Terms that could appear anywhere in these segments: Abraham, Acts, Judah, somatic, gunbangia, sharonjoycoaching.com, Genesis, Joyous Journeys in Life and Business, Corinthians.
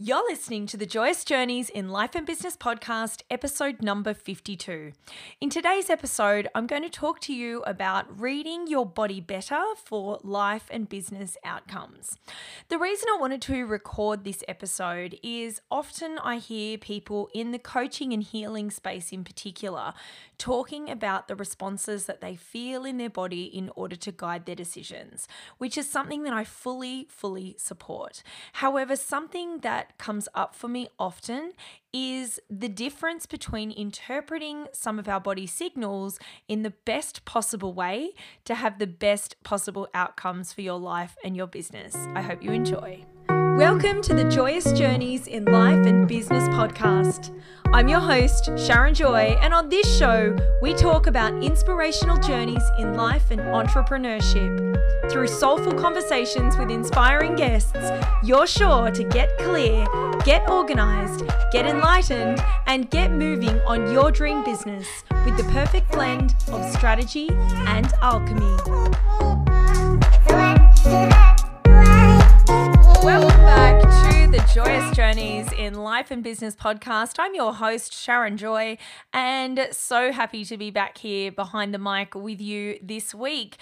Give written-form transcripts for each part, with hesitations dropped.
You're listening to the Joyous Journeys in Life and Business podcast, episode number 52. In today's episode, I'm going to talk to you about reading your body better for life and business outcomes. The reason I wanted to record this episode is often I hear people in the coaching and healing space in particular talking about the responses that they feel in their body in order to guide their decisions, which is something that I fully support. However, something that comes up for me often is the difference between interpreting some of our body signals in the best possible way to have the best possible outcomes for your life and your business. I hope you enjoy. Welcome to the Joyous Journeys in Life and Business podcast. I'm your host, Sharon Joy, and on this show, we talk about inspirational journeys in life and entrepreneurship. Through soulful conversations with inspiring guests, you're sure to get clear, get organized, get enlightened, and get moving on your dream business with the perfect blend of strategy and alchemy. Welcome back to the Joyous Journeys in Life and Business podcast. I'm your host, Sharon Joy, and so happy to be back here behind the mic with you this week.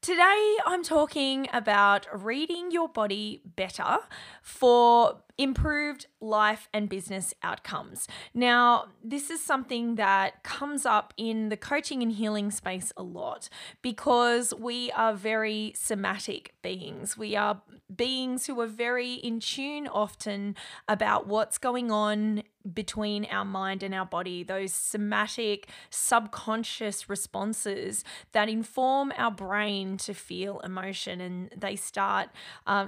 Today, I'm talking about reading your body better for improved life and business outcomes. Now, this is something that comes up in the coaching and healing space a lot because we are very somatic beings. We are beings who are very in tune often about what's going on between our mind and our body, those somatic subconscious responses that inform our brain to feel emotion, and they start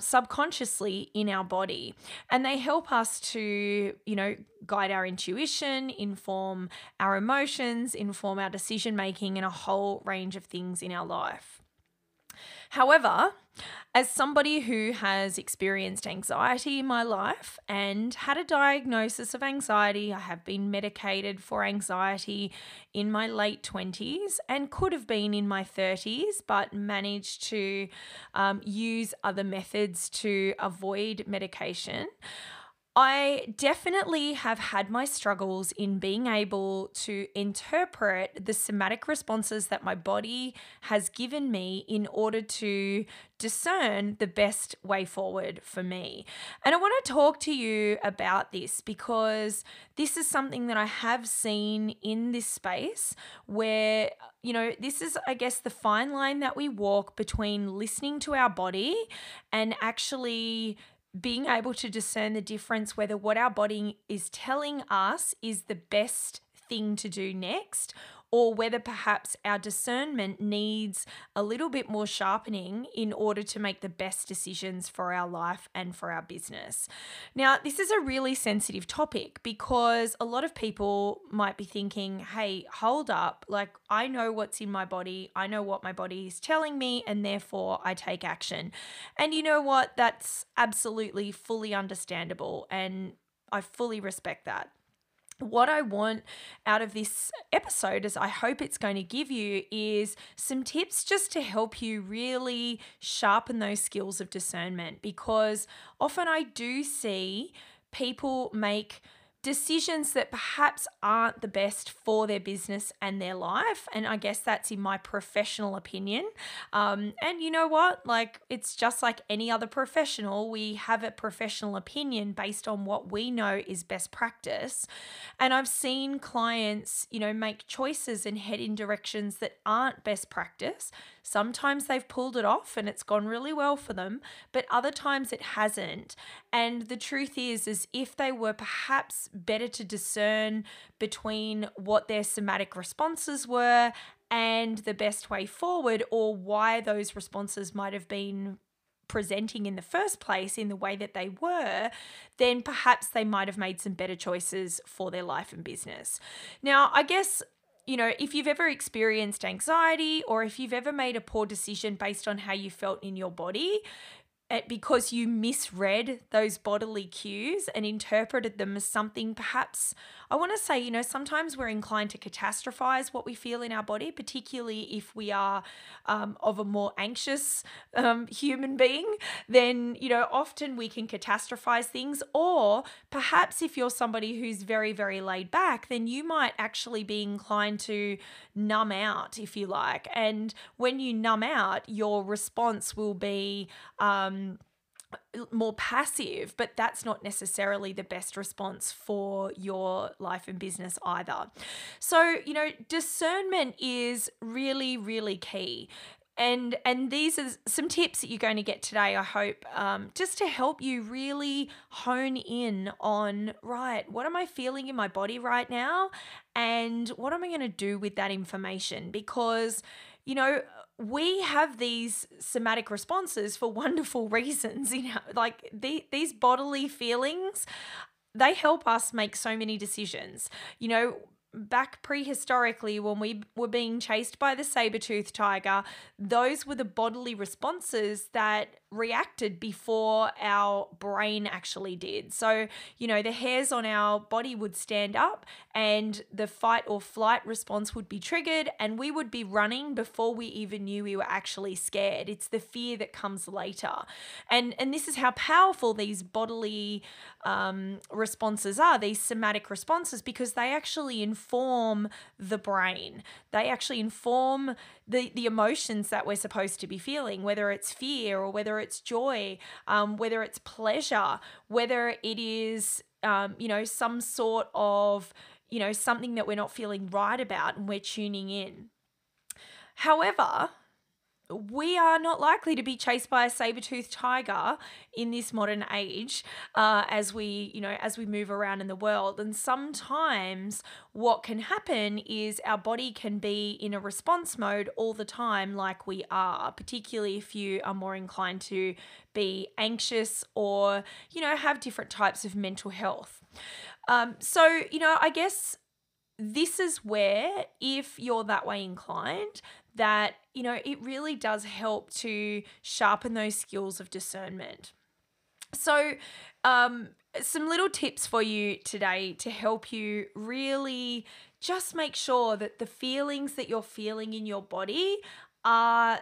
subconsciously in our body, and they help us to, guide our intuition, inform our emotions, inform our decision making, and a whole range of things in our life. However, as somebody who has experienced anxiety in my life and had a diagnosis of anxiety, I have been medicated for anxiety in my late 20s and could have been in my 30s, but managed to use other methods to avoid medication. I definitely have had my struggles in being able to interpret the somatic responses that my body has given me in order to discern the best way forward for me. And I want to talk to you about this because this is something that I have seen in this space where, this is, I guess, the fine line that we walk between listening to our body and actually being able to discern the difference whether what our body is telling us is the best thing to do next, or whether perhaps our discernment needs a little bit more sharpening in order to make the best decisions for our life and for our business. Now, this is a really sensitive topic because a lot of people might be thinking, hey, hold up, I know what's in my body, I know what my body is telling me, and therefore I take action. And you know what? That's absolutely fully understandable, and I fully respect that. What I want out of this episode, is I hope it's going to give you, is some tips just to help you really sharpen those skills of discernment, because often I do see people make decisions that perhaps aren't the best for their business and their life. And I guess that's in my professional opinion. And you know what? It's just like any other professional. We have a professional opinion based on what we know is best practice. And I've seen clients, make choices and head in directions that aren't best practice. Sometimes they've pulled it off and it's gone really well for them, but other times it hasn't. And the truth is if they were perhaps better to discern between what their somatic responses were and the best way forward, or why those responses might have been presenting in the first place in the way that they were, then perhaps they might have made some better choices for their life and business. Now, I guess, if you've ever experienced anxiety or if you've ever made a poor decision based on how you felt in your body, because you misread those bodily cues and interpreted them as something perhaps, I want to say, you know, sometimes we're inclined to catastrophize what we feel in our body, particularly if we are of a more anxious human being, then, you know, often we can catastrophize things. Or perhaps if you're somebody who's very, very laid back, then you might actually be inclined to numb out, if you like. And when you numb out, your response will be more passive, but that's not necessarily the best response for your life and business either. So, you know, discernment is really, really key. And these are some tips that you're going to get today, I hope, just to help you really hone in on, right, what am I feeling in my body right now? And what am I going to do with that information? Because, you know, we have these somatic responses for wonderful reasons, you know, like these bodily feelings, they help us make so many decisions. You know, back prehistorically when we were being chased by the saber-toothed tiger, those were the bodily responses that reacted before our brain actually did. So, you know, the hairs on our body would stand up and the fight or flight response would be triggered and we would be running before we even knew we were actually scared. It's the fear that comes later. And this is how powerful these bodily responses are, these somatic responses, because they actually inform the brain. They actually inform the emotions that we're supposed to be feeling, whether it's fear or whether it's joy, whether it's pleasure, whether it is, you know, some sort of, you know, something that we're not feeling right about and we're tuning in. However, we are not likely to be chased by a saber-toothed tiger in this modern age as we move around in the world. And sometimes what can happen is our body can be in a response mode all the time, like we are, particularly if you are more inclined to be anxious or, you know, have different types of mental health. So, you know, I guess this is where, if you're that way inclined, that, you know, it really does help to sharpen those skills of discernment. So, some little tips for you today to help you really just make sure that the feelings that you're feeling in your body are,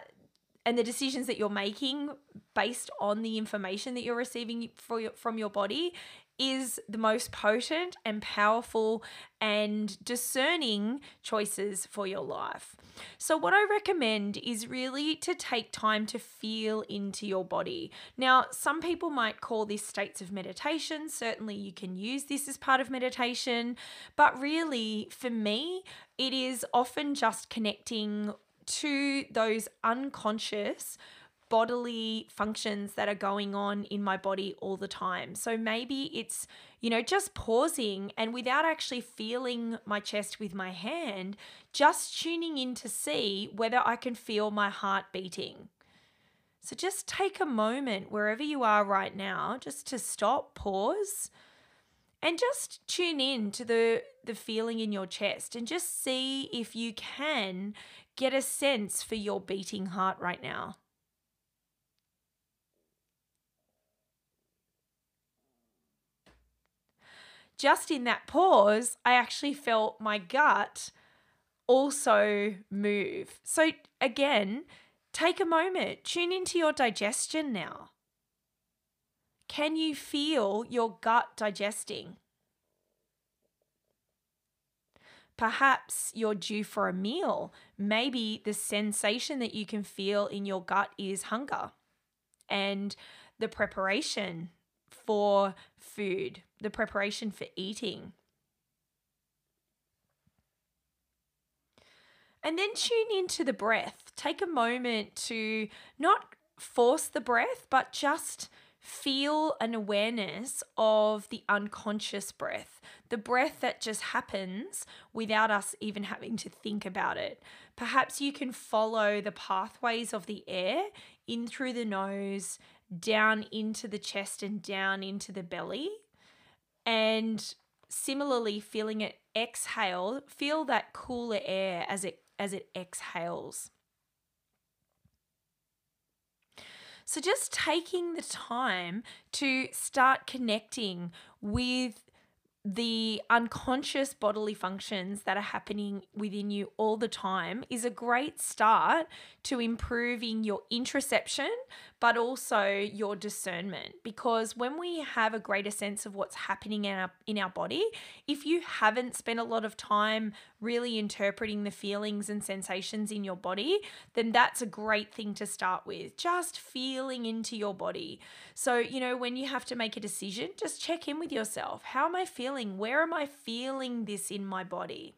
and the decisions that you're making based on the information that you're receiving from your body, is the most potent and powerful and discerning choices for your life. So what I recommend is really to take time to feel into your body. Now, some people might call this states of meditation. Certainly you can use this as part of meditation, but really for me, it is often just connecting to those unconscious bodily functions that are going on in my body all the time. So maybe it's, you know, just pausing and without actually feeling my chest with my hand, just tuning in to see whether I can feel my heart beating. So just take a moment wherever you are right now, just to stop, pause, and just tune in to the feeling in your chest and just see if you can get a sense for your beating heart right now. Just in that pause, I actually felt my gut also move. So again, take a moment, tune into your digestion now. Can you feel your gut digesting? Perhaps you're due for a meal. Maybe the sensation that you can feel in your gut is hunger and the preparation for food, the preparation for eating. And then tune into the breath. Take a moment to not force the breath, but just feel an awareness of the unconscious breath, the breath that just happens without us even having to think about it. Perhaps you can follow the pathways of the air in through the nose, down into the chest and down into the belly. And similarly, feeling it exhale, feel that cooler air as it exhales. So just taking the time to start connecting with the unconscious bodily functions that are happening within you all the time is a great start to improving your introception, but also your discernment. Because when we have a greater sense of what's happening in our body, if you haven't spent a lot of time really interpreting the feelings and sensations in your body, then that's a great thing to start with, just feeling into your body. So, you know, when you have to make a decision, just check in with yourself. How am I feeling? Where am I feeling this in my body?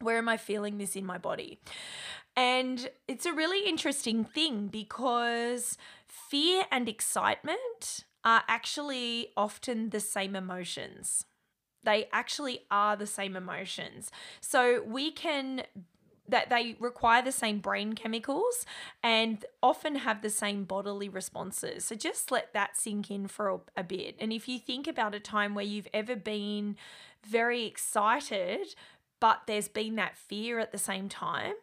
Where am I feeling this in my body? And it's a really interesting thing because fear and excitement are actually often the same emotions. They actually are the same emotions. So they require the same brain chemicals and often have the same bodily responses. So just let that sink in for a bit. And if you think about a time where you've ever been very excited, but there's been that fear at the same time,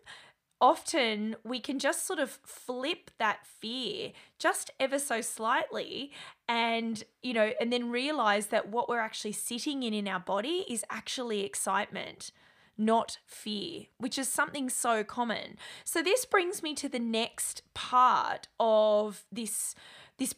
often we can just sort of flip that fear just ever so slightly and then realize that what we're actually sitting in our body is actually excitement, not fear, which is something so common. So this brings me to the next part of this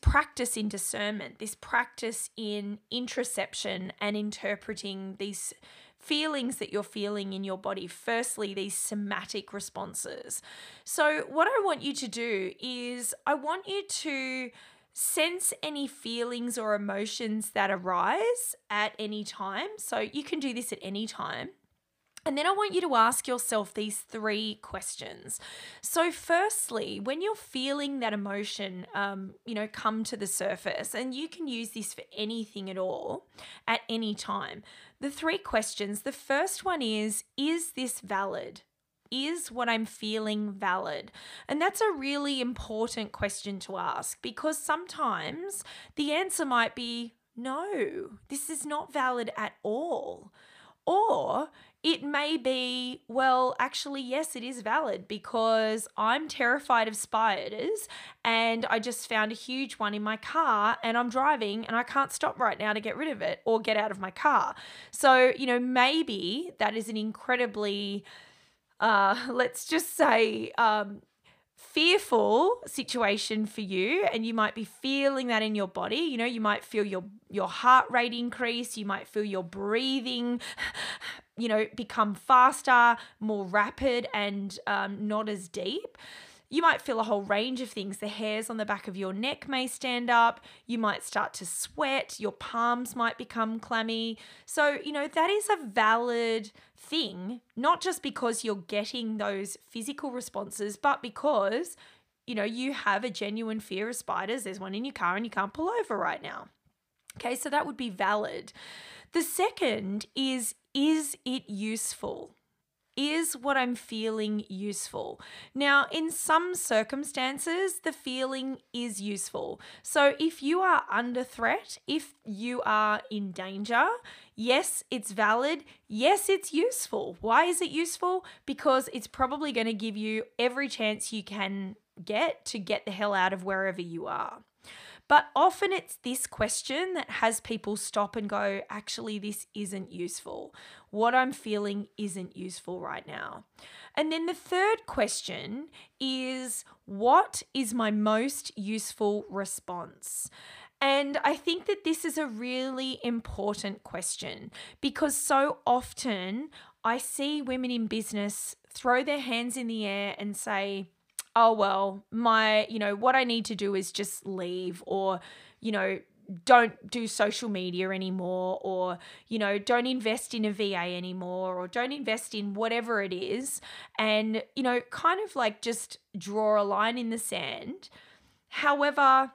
practice in discernment, this practice in introception and interpreting these feelings that you're feeling in your body. Firstly, these somatic responses. So what I want you to do is I want you to sense any feelings or emotions that arise at any time. So you can do this at any time. And then I want you to ask yourself these three questions. So firstly, when you're feeling that emotion, come to the surface, and you can use this for anything at all, at any time, the three questions, the first one is this valid? Is what I'm feeling valid? And that's a really important question to ask, because sometimes the answer might be, no, this is not valid at all. Or it may be, well, actually, yes, it is valid because I'm terrified of spiders and I just found a huge one in my car and I'm driving and I can't stop right now to get rid of it or get out of my car. So, maybe that is an incredibly, let's just say, fearful situation for you, and you might be feeling that in your body. You might feel your heart rate increase, you might feel your breathing become faster, more rapid, and not as deep. You might feel a whole range of things. The hairs on the back of your neck may stand up. You might start to sweat. Your palms might become clammy. So, that is a valid thing, not just because you're getting those physical responses, but because, you have a genuine fear of spiders. There's one in your car and you can't pull over right now. Okay, so that would be valid. The second is it useful? Is what I'm feeling useful? Now, in some circumstances, the feeling is useful. So if you are under threat, if you are in danger, yes, it's valid. Yes, it's useful. Why is it useful? Because it's probably going to give you every chance you can get to get the hell out of wherever you are. But often it's this question that has people stop and go, actually, this isn't useful. What I'm feeling isn't useful right now. And then the third question is, what is my most useful response? And I think that this is a really important question because so often I see women in business throw their hands in the air and say, oh, well, what I need to do is just leave, or, don't do social media anymore, or, don't invest in a VA anymore, or don't invest in whatever it is. And, kind of like just draw a line in the sand. However,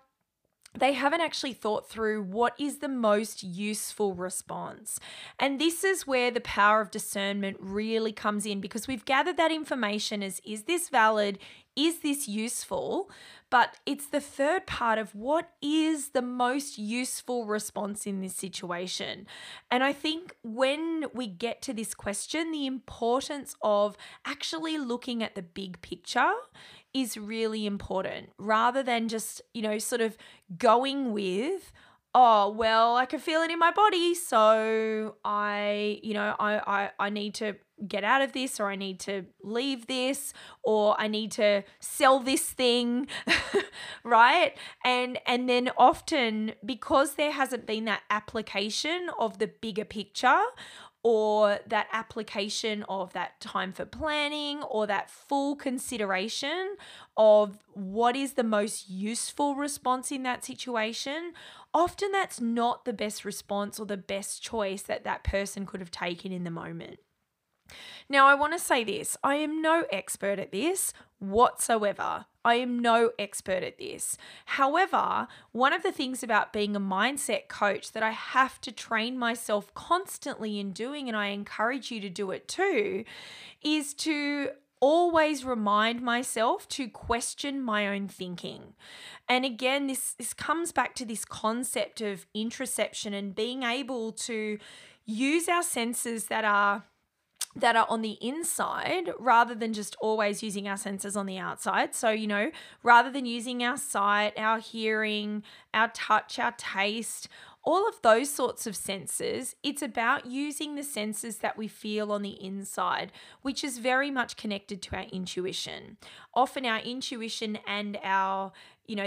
they haven't actually thought through what is the most useful response. And this is where the power of discernment really comes in, because we've gathered that information as, is this valid? Is this useful? But it's the third part of what is the most useful response in this situation. And I think when we get to this question, the importance of actually looking at the big picture is really important, rather than just, sort of going with, oh, well, I can feel it in my body, so I need to get out of this, or I need to leave this, or I need to sell this thing, right? And then often, because there hasn't been that application of the bigger picture, or that application of that time for planning, or that full consideration of what is the most useful response in that situation, often that's not the best response or the best choice that that person could have taken in the moment. Now, I want to say this. I am no expert at this whatsoever. I am no expert at this. However, one of the things about being a mindset coach that I have to train myself constantly in doing, and I encourage you to do it too, is to always remind myself to question my own thinking. And again, this comes back to this concept of introception and being able to use our senses that are on the inside, rather than just always using our senses on the outside. So, rather than using our sight, our hearing, our touch, our taste, all of those sorts of senses, it's about using the senses that we feel on the inside, which is very much connected to our intuition. Often our intuition and our,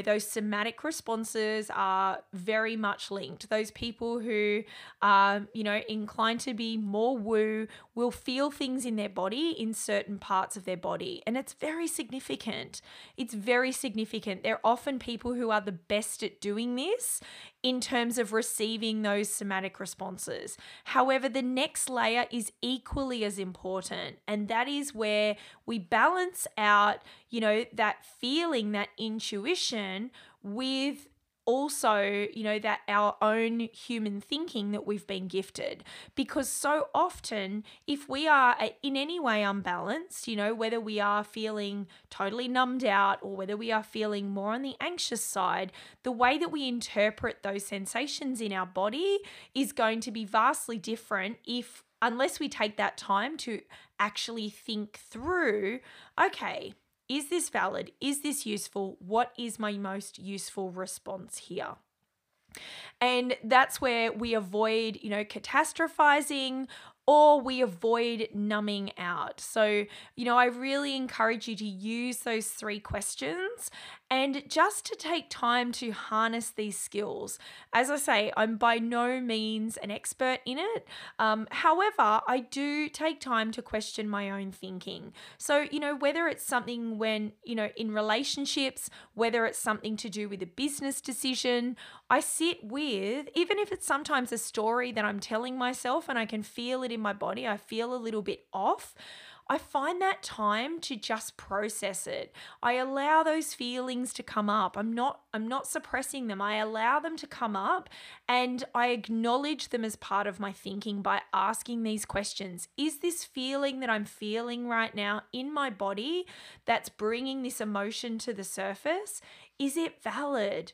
those somatic responses are very much linked. Those people who are, inclined to be more woo will feel things in their body, in certain parts of their body. And it's very significant. It's very significant. They're often people who are the best at doing this in terms of receiving those somatic responses. However, the next layer is equally as important. And that is where we balance out, that feeling, that intuition, with also, that our own human thinking that we've been gifted. Because so often, if we are in any way unbalanced, whether we are feeling totally numbed out or whether we are feeling more on the anxious side, the way that we interpret those sensations in our body is going to be vastly different unless we take that time to actually think through, okay, is this valid? Is this useful? What is my most useful response here? And that's where we avoid, catastrophizing, or we avoid numbing out. So, I really encourage you to use those three questions and just to take time to harness these skills. As I say, I'm by no means an expert in it. However, I do take time to question my own thinking. So, whether it's something when, in relationships, whether it's something to do with a business decision, I sit with, even if it's sometimes a story that I'm telling myself and I can feel it in my body, I feel a little bit off, I find that time to just process it. I allow those feelings to come up. I'm not suppressing them. I allow them to come up and I acknowledge them as part of my thinking by asking these questions. Is this feeling that I'm feeling right now in my body that's bringing this emotion to the surface, is it valid?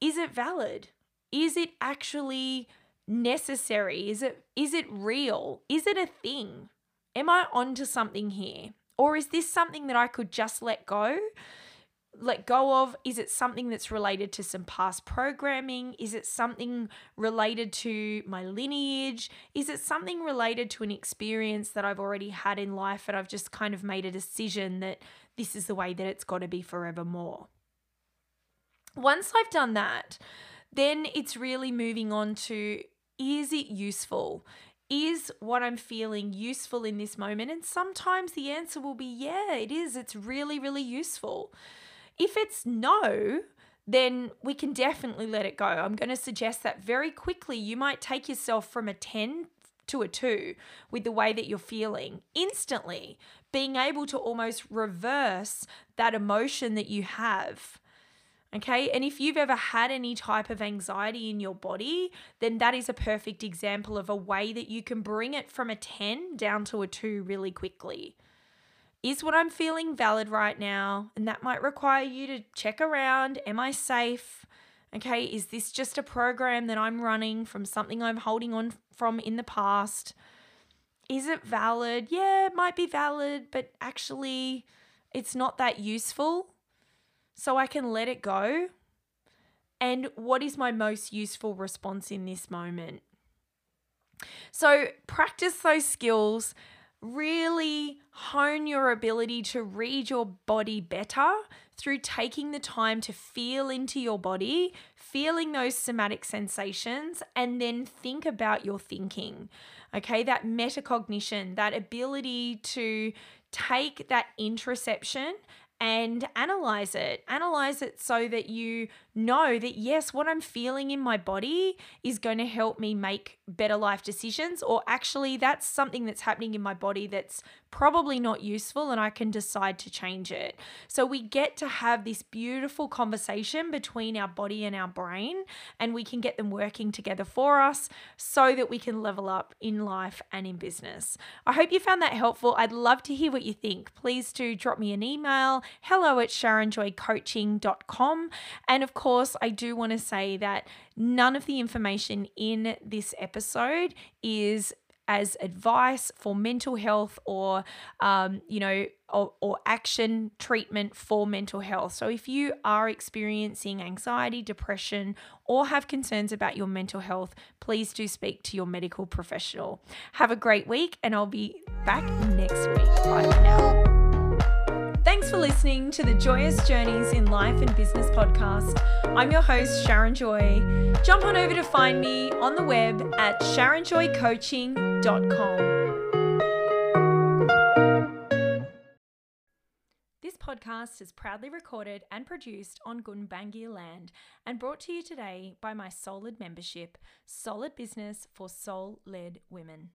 Is it valid? Is it actually necessary? Is it real? Is it a thing? Am I onto something here? Or is this something that I could just let go of? Is it something that's related to some past programming? Is it something related to my lineage? Is it something related to an experience that I've already had in life and I've just kind of made a decision that this is the way that it's got to be forevermore? Once I've done that, then it's really moving on to, is it useful? Is what I'm feeling useful in this moment? And sometimes the answer will be, yeah, it is. It's really, really useful. If it's no, then we can definitely let it go. I'm going to suggest that very quickly you might take yourself from a 10 to a 2 with the way that you're feeling. Instantly being able to almost reverse that emotion that you have. Okay, and if you've ever had any type of anxiety in your body, then that is a perfect example of a way that you can bring it from a 10 down to a 2 really quickly. Is what I'm feeling valid right now? And that might require you to check around. Am I safe? Okay, is this just a program that I'm running from something I'm holding on from in the past? Is it valid? Yeah, it might be valid, but actually, it's not that useful, so I can let it go. And what is my most useful response in this moment? So practice those skills, really hone your ability to read your body better through taking the time to feel into your body, feeling those somatic sensations, and then think about your thinking, okay? That metacognition, that ability to take that interoception and analyze it so that you know that, yes, what I'm feeling in my body is going to help me make better life decisions, or actually that's something that's happening in my body that's probably not useful and I can decide to change it. So we get to have this beautiful conversation between our body and our brain, and we can get them working together for us so that we can level up in life and in business. I hope you found that helpful. I'd love to hear what you think. Please do drop me an email, hello@sharonjoycoaching.com. And of course, I do want to say that none of the information in this episode is as advice for mental health or, or action treatment for mental health. So if you are experiencing anxiety, depression, or have concerns about your mental health, please do speak to your medical professional. Have a great week, and I'll be back next week. Bye for now. Thanks for listening to the Joyous Journeys in Life and Business podcast. I'm your host, Sharon Joy. Jump on over to find me on the web at sharonjoycoaching.com. This podcast is proudly recorded and produced on Gunbangia land and brought to you today by my Solid membership, Solid Business for Soul-led Women.